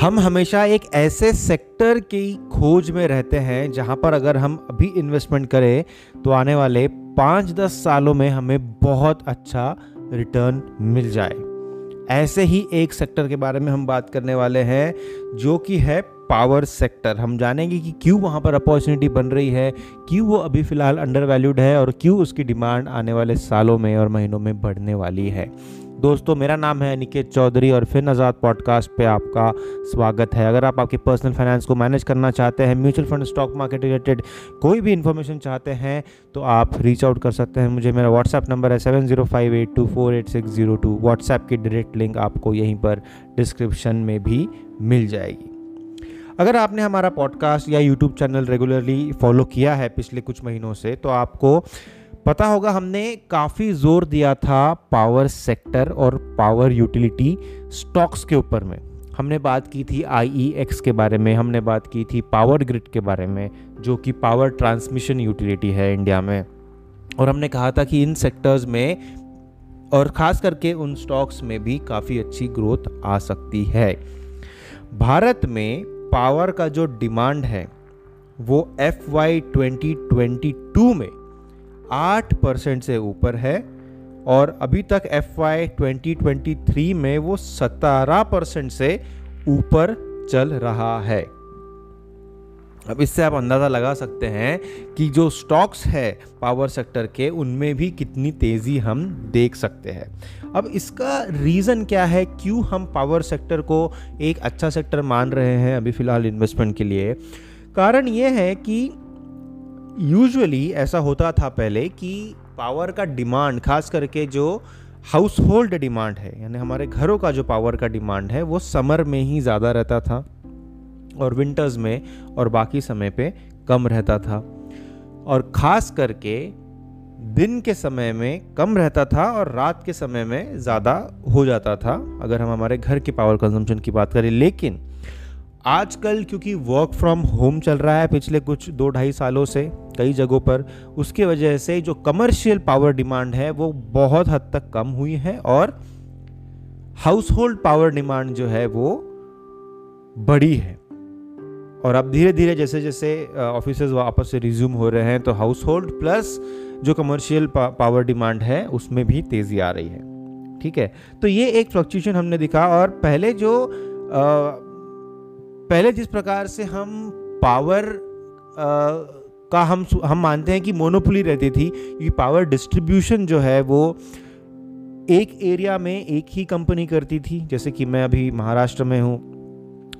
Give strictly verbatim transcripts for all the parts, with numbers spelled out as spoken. हम हमेशा एक ऐसे सेक्टर की खोज में रहते हैं जहां पर अगर हम अभी इन्वेस्टमेंट करें तो आने वाले पाँच दस सालों में हमें बहुत अच्छा रिटर्न मिल जाए। ऐसे ही एक सेक्टर के बारे में हम बात करने वाले हैं जो कि है पावर सेक्टर। हम जानेंगे कि क्यों वहाँ पर अपॉर्चुनिटी बन रही है, क्यों वो अभी फ़िलहाल अंडरवैल्यूड है और क्यों उसकी डिमांड आने वाले सालों में और महीनों में बढ़ने वाली है। दोस्तों, मेरा नाम है निकेत चौधरी और फिन आजाद पॉडकास्ट पे आपका स्वागत है। अगर आप आपके पर्सनल फाइनेंस को मैनेज करना चाहते हैं, mutual fund, stock market related कोई भी इन्फॉर्मेशन चाहते हैं तो आप रीच आउट कर सकते हैं मुझे। मेरा व्हाट्सएप नंबर है seven zero five eight two four eight six zero two. WhatsApp की डायरेक्ट लिंक आपको यहीं पर डिस्क्रिप्शन में भी मिल जाएगी। अगर आपने हमारा पॉडकास्ट या यूट्यूब चैनल रेगुलरली फॉलो किया है पिछले कुछ महीनों से तो आपको पता होगा हमने काफ़ी जोर दिया था पावर सेक्टर और पावर यूटिलिटी स्टॉक्स के ऊपर में। हमने बात की थी आई ई एक्स के बारे में, हमने बात की थी पावर ग्रिड के बारे में जो कि पावर ट्रांसमिशन यूटिलिटी है इंडिया में, और हमने कहा था कि इन सेक्टर्स में और ख़ास करके उन स्टॉक्स में भी काफ़ी अच्छी ग्रोथ आ सकती है। भारत में पावर का जो डिमांड है वो F Y twenty twenty two में आठ परसेंट से ऊपर है और अभी तक F Y twenty twenty three में वो सत्रह परसेंट से ऊपर चल रहा है। अब इससे आप अंदाज़ा लगा सकते हैं कि जो स्टॉक्स है पावर सेक्टर के उनमें भी कितनी तेज़ी हम देख सकते हैं। अब इसका रीज़न क्या है, क्यों हम पावर सेक्टर को एक अच्छा सेक्टर मान रहे हैं अभी फ़िलहाल इन्वेस्टमेंट के लिए? कारण यह है कि यूजुअली ऐसा होता था पहले कि पावर का डिमांड, खास करके जो हाउस होल्ड डिमांड है यानी हमारे घरों का जो पावर का डिमांड है, वो समर में ही ज़्यादा रहता था और विंटर्स में और बाकी समय पे कम रहता था, और ख़ास करके दिन के समय में कम रहता था और रात के समय में ज़्यादा हो जाता था अगर हम हमारे घर के पावर कंजम्पशन की बात करें। लेकिन आजकल क्योंकि वर्क फ्रॉम होम चल रहा है पिछले कुछ दो ढाई सालों से कई जगहों पर, उसकी वजह से जो कमर्शियल पावर डिमांड है वो बहुत हद तक कम हुई है और हाउस होल्ड पावर डिमांड जो है वो बढ़ी है। और अब धीरे धीरे जैसे जैसे ऑफिसेज वापस से रिज्यूम हो रहे हैं तो हाउस होल्ड प्लस जो कमर्शियल पावर डिमांड है उसमें भी तेज़ी आ रही है। ठीक है, तो ये एक फ्लक्चुएशन हमने दिखा। और पहले जो आ, पहले जिस प्रकार से हम पावर आ, का हम हम मानते हैं कि मोनोपोली रहती थी कि पावर डिस्ट्रीब्यूशन जो है वो एक एरिया में एक ही कंपनी करती थी। जैसे कि मैं अभी महाराष्ट्र में हूँ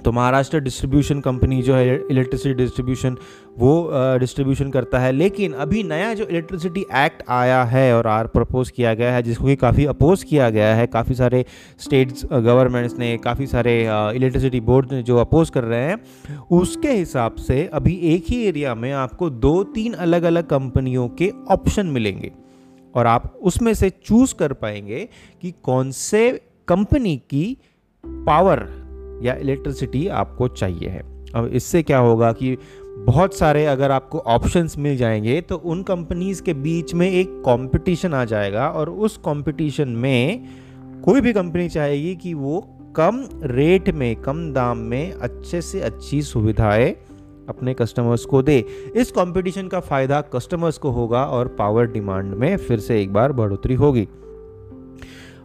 तो महाराष्ट्र डिस्ट्रीब्यूशन कंपनी जो है इलेक्ट्रिसिटी डिस्ट्रीब्यूशन वो डिस्ट्रीब्यूशन uh, करता है। लेकिन अभी नया जो इलेक्ट्रिसिटी एक्ट आया है और आर प्रपोज किया गया है, जिसको कि काफ़ी अपोज किया गया है, काफ़ी सारे स्टेट्स गवर्नमेंट्स ने, काफ़ी सारे इलेक्ट्रिसिटी बोर्ड ने जो अपोज कर रहे हैं, उसके हिसाब से अभी एक ही एरिया में आपको दो तीन अलग अलग कंपनियों के ऑप्शन मिलेंगे और आप उसमें से चूज़ कर पाएंगे कि कौन से कंपनी की पावर या इलेक्ट्रिसिटी आपको चाहिए है। अब इससे क्या होगा कि बहुत सारे अगर आपको ऑप्शंस मिल जाएंगे तो उन कंपनीज़ के बीच में एक कंपटीशन आ जाएगा और उस कंपटीशन में कोई भी कंपनी चाहेगी कि वो कम रेट में, कम दाम में अच्छे से अच्छी सुविधाएं अपने कस्टमर्स को दे। इस कंपटीशन का फ़ायदा कस्टमर्स को होगा और पावर डिमांड में फिर से एक बार बढ़ोतरी होगी।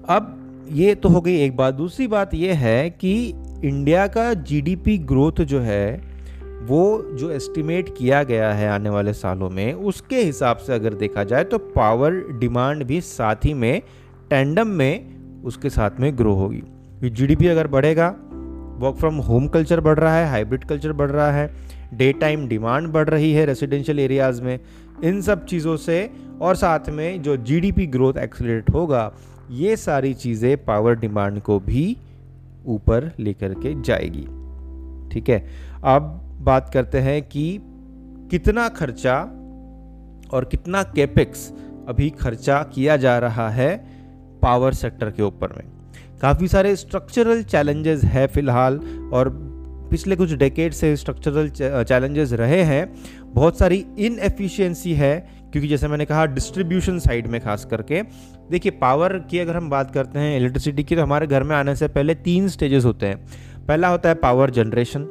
अब ये तो हो गई एक बात। दूसरी बात ये है कि इंडिया का जीडीपी ग्रोथ जो है वो जो एस्टिमेट किया गया है आने वाले सालों में, उसके हिसाब से अगर देखा जाए तो पावर डिमांड भी साथ ही में टैंडम में उसके साथ में ग्रो होगी। जीडीपी अगर बढ़ेगा, वर्क फ्रॉम होम कल्चर बढ़ रहा है, हाइब्रिड कल्चर बढ़ रहा है, डे टाइम डिमांड बढ़ रही है रेजिडेंशियल एरियाज़ में, इन सब चीज़ों से और साथ में जो जीडीपी ग्रोथ एक्सेलरेट होगा, ये सारी चीज़ें पावर डिमांड को भी ऊपर लेकर के जाएगी। ठीक है, अब बात करते हैं कि कितना खर्चा और कितना कैपेक्स अभी खर्चा किया जा रहा है पावर सेक्टर के ऊपर में। काफ़ी सारे स्ट्रक्चरल चैलेंजेस है फ़िलहाल और पिछले कुछ डेकेड से स्ट्रक्चरल चैलेंजेस रहे हैं। बहुत सारी इनएफिशिएंसी है क्योंकि जैसे मैंने कहा डिस्ट्रीब्यूशन साइड में खास करके। देखिए, पावर की अगर हम बात करते हैं इलेक्ट्रिसिटी की, तो हमारे घर में आने से पहले तीन स्टेजेस होते हैं। पहला होता है पावर जनरेशन,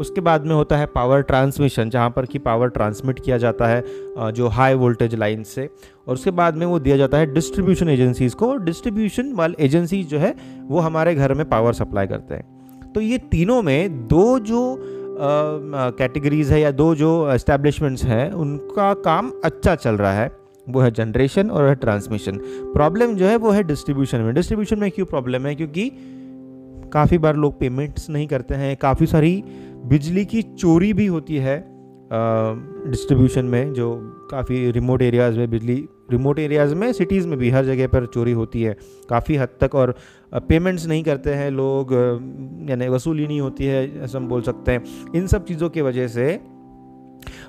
उसके बाद में होता है पावर ट्रांसमिशन जहाँ पर कि पावर ट्रांसमिट किया जाता है जो हाई वोल्टेज लाइन से, और उसके बाद में वो दिया जाता है डिस्ट्रीब्यूशन एजेंसीज़ को, और डिस्ट्रीब्यूशन वाले एजेंसीज जो है वो हमारे घर में पावर सप्लाई करते हैं। तो ये तीनों में दो जो कैटेगरीज़ uh, है या दो जो एस्टैब्लिशमेंट्स हैं उनका काम अच्छा चल रहा है, वो है जनरेशन और है ट्रांसमिशन। प्रॉब्लम जो है वो है डिस्ट्रीब्यूशन में। डिस्ट्रीब्यूशन में क्यों प्रॉब्लम है? क्योंकि काफ़ी बार लोग पेमेंट्स नहीं करते हैं, काफ़ी सारी बिजली की चोरी भी होती है डिस्ट्रीब्यूशन uh, में, जो काफ़ी रिमोट एरियाज़ में बिजली, रिमोट एरियाज़ में, सिटीज़ में भी हर जगह पर चोरी होती है काफ़ी हद तक, और पेमेंट्स नहीं करते हैं लोग, यानी वसूली नहीं होती है, ऐसा हम बोल सकते हैं। इन सब चीज़ों की वजह से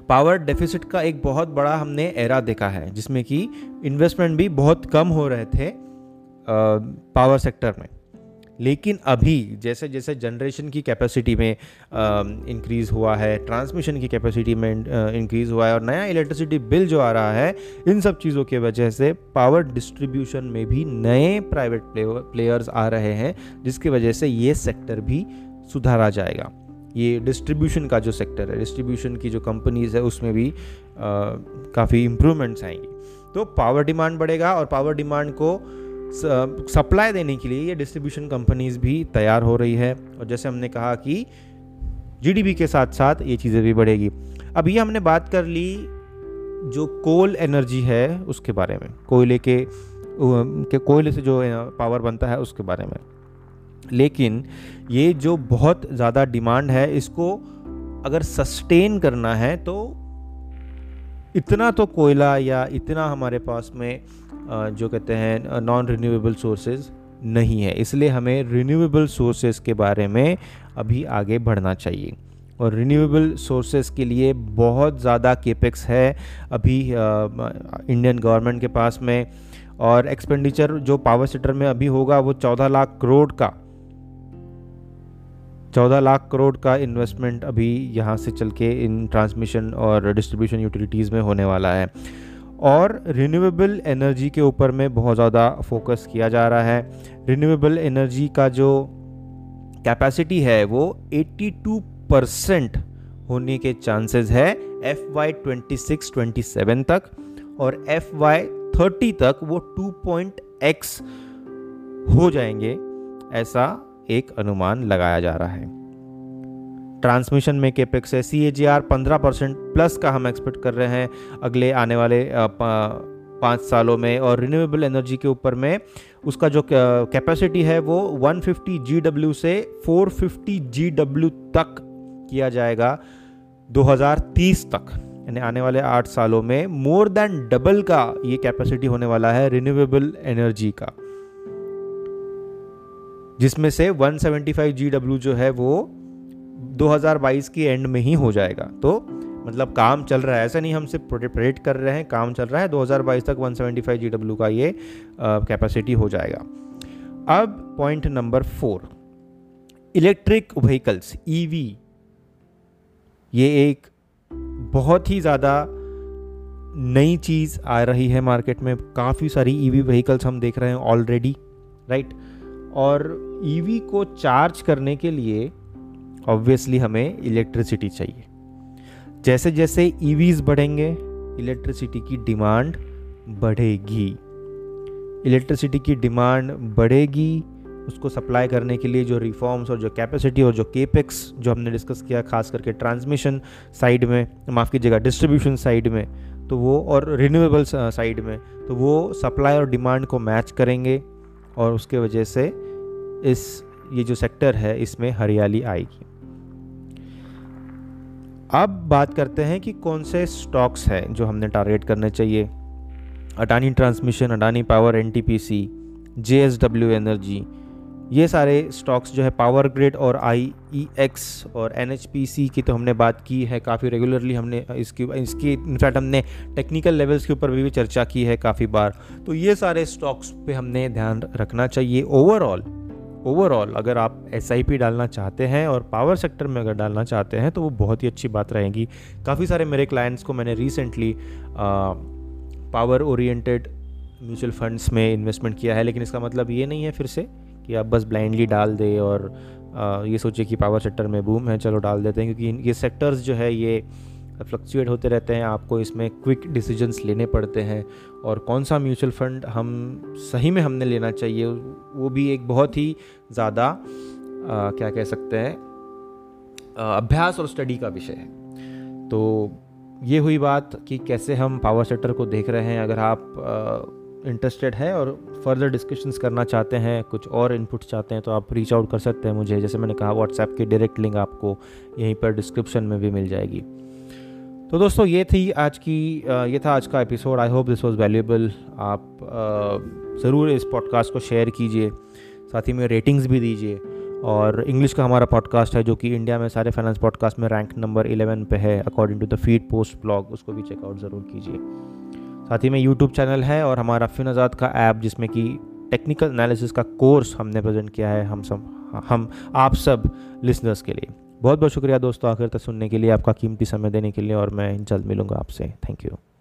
पावर डेफिसिट का एक बहुत बड़ा हमने एरा देखा है, जिसमें कि इन्वेस्टमेंट भी बहुत कम हो रहे थे पावर सेक्टर में। लेकिन अभी जैसे जैसे जनरेशन की कैपेसिटी में इंक्रीज़ हुआ है, ट्रांसमिशन की कैपेसिटी में इंक्रीज़ हुआ है, और नया इलेक्ट्रिसिटी बिल जो आ रहा है, इन सब चीज़ों की वजह से पावर डिस्ट्रीब्यूशन में भी नए प्राइवेट प्लेयर्स आ रहे हैं, जिसकी वजह से ये सेक्टर भी सुधारा जाएगा। ये डिस्ट्रीब्यूशन का जो सेक्टर है, डिस्ट्रीब्यूशन की जो कंपनीज़ है, उसमें भी काफ़ी इम्प्रूवमेंट्स आएंगी। तो पावर डिमांड बढ़ेगा, और पावर डिमांड को सप्लाई देने के लिए ये डिस्ट्रीब्यूशन कंपनीज भी तैयार हो रही है। और जैसे हमने कहा कि जीडीपी के साथ साथ ये चीज़ें भी बढ़ेगी। अब ये हमने बात कर ली जो कोल एनर्जी है उसके बारे में, कोयले के, के कोयले से जो पावर बनता है उसके बारे में। लेकिन ये जो बहुत ज़्यादा डिमांड है, इसको अगर सस्टेन करना है तो इतना तो कोयला या इतना हमारे पास में जो कहते हैं नॉन रिन्यूएबल सोर्सेज नहीं है, इसलिए हमें रिन्यूएबल सोर्सेज के बारे में अभी आगे बढ़ना चाहिए। और रिन्यूएबल सोर्सेज के लिए बहुत ज़्यादा केपेक्स है अभी इंडियन गवर्नमेंट के पास में, और एक्सपेंडिचर जो पावर सेक्टर में अभी होगा वो चौदह लाख करोड़ का चौदह लाख करोड़ का इन्वेस्टमेंट अभी यहाँ से चल के इन ट्रांसमिशन और डिस्ट्रीब्यूशन यूटिलिटीज़ में होने वाला है। और रिन्यूएबल एनर्जी के ऊपर में बहुत ज़्यादा फोकस किया जा रहा है। रिन्यूएबल एनर्जी का जो कैपेसिटी है वो बयासी परसेंट होने के चांसेस है F Y twenty six twenty seven तक, और एफ वाई थर्टी तक वो टू पॉइंट एक्स हो जाएंगे, ऐसा एक अनुमान लगाया जा रहा है। ट्रांसमिशन में केपेक्स है, सी ए जी आर पंद्रह परसेंट प्लस का हम एक्सपेक्ट कर रहे हैं अगले आने वाले पाँच सालों में। और रिन्यूएबल एनर्जी के ऊपर में उसका जो कैपेसिटी है वो एक सौ पचास जी डब्ल्यू से चार सौ पचास जी डब्ल्यू तक किया जाएगा दो हज़ार तीस तक, यानी आने वाले आठ सालों में मोर देन डबल का ये कैपेसिटी होने वाला है रिन्यूएबल एनर्जी का, जिसमें से एक सौ पचहत्तर जी डब्ल्यू जो है वो दो हज़ार बाईस की एंड में ही हो जाएगा। तो मतलब काम चल रहा है, ऐसा नहीं हम सिर्फ प्रेडिक्ट कर रहे हैं, काम चल रहा है। दो हज़ार बाईस तक एक सौ पचहत्तर जी डब्ल्यू का ये कैपेसिटी हो जाएगा। अब point number four, electric vehicles, EV, ये एक बहुत ही ज़्यादा नई चीज़ आ रही है मार्केट में। काफ़ी सारी ईवी व्हीकल्स हम देख रहे हैं ऑलरेडी, राइट। और ईवी को चार्ज करने के लिए ऑब्वियसली हमें इलेक्ट्रिसिटी चाहिए। जैसे जैसे ईवीज़ बढ़ेंगे इलेक्ट्रिसिटी की डिमांड बढ़ेगी, इलेक्ट्रिसिटी की डिमांड बढ़ेगी उसको सप्लाई करने के लिए जो रिफॉर्म्स और जो कैपेसिटी और जो केपेक्स जो हमने डिस्कस किया, खास करके ट्रांसमिशन साइड में, माफ़ कीजिएगा डिस्ट्रीब्यूशन साइड में, तो वो, और रिन्यूएबल साइड में, तो वो सप्लाई और डिमांड को मैच करेंगे, और उसके वजह से इस ये जो सेक्टर है इसमें हरियाली आएगी। अब बात करते हैं कि कौन से स्टॉक्स हैं जो हमने टारगेट करने चाहिए। Adani transmission, Adani power, NTPC, JSW energy, ये सारे स्टॉक्स जो है, पावर ग्रिड और आई ई एक्स और एनएचपीसी की तो हमने बात की है काफ़ी रेगुलरली, हमने इसकी इसकी इनफैक्ट हमने टेक्निकल लेवल्स के ऊपर भी, भी चर्चा की है काफ़ी बार। तो ये सारे स्टॉक्स पे हमने ध्यान रखना चाहिए। ओवरऑल ओवरऑल अगर आप एसआईपी डालना चाहते हैं और पावर सेक्टर में अगर डालना चाहते हैं तो वो बहुत ही अच्छी बात रहेगी। काफ़ी सारे मेरे क्लाइंट्स को मैंने recently power oriented mutual funds में इन्वेस्टमेंट किया है, लेकिन इसका मतलब ये नहीं है फिर से कि आप बस ब्लाइंडली डाल दें और आ, ये सोचे कि पावर सेक्टर में बूम है चलो डाल देते हैं, क्योंकि ये सेक्टर्स जो है ये फ्लक्चुएट होते रहते हैं, आपको इसमें क्विक डिसीजंस लेने पड़ते हैं। और कौन सा म्यूचुअल फंड हम सही में हमने लेना चाहिए वो भी एक बहुत ही ज़्यादा क्या कह सकते हैं अभ्यास और स्टडी का विषय है। तो ये हुई बात कि कैसे हम पावर सेक्टर को देख रहे हैं। अगर आप इंटरेस्टेड है और फर्दर डिस्कशंस करना चाहते हैं, कुछ और इनपुट्स चाहते हैं, तो आप रीच आउट कर सकते हैं मुझे। जैसे मैंने कहा व्हाट्सएप की डायरेक्ट लिंक आपको यहीं पर डिस्क्रिप्शन में भी मिल जाएगी। तो दोस्तों ये थी आज की ये था आज का episode. I hope this was valuable. आप ज़रूर इस पॉडकास्ट को शेयर कीजिए, साथ ही में रेटिंग्स भी दीजिए। और इंग्लिश का हमारा पॉडकास्ट है जो कि इंडिया में सारे फाइनेंस पॉडकास्ट में रैंक नंबर इलेवन पे है according to the feed post blog, उसको भी चेकआउट ज़रूर कीजिए। साथ ही में यूट्यूब चैनल है और हमारा फिन आजाद का ऐप जिसमें कि टेक्निकल एनालिसिस का कोर्स हमने प्रेजेंट किया है हम सब हम आप सब लिसनर्स के लिए। बहुत बहुत शुक्रिया दोस्तों आखिर तक सुनने के लिए, आपका कीमती समय देने के लिए, और मैं जल्द मिलूँगा आपसे। Thank you.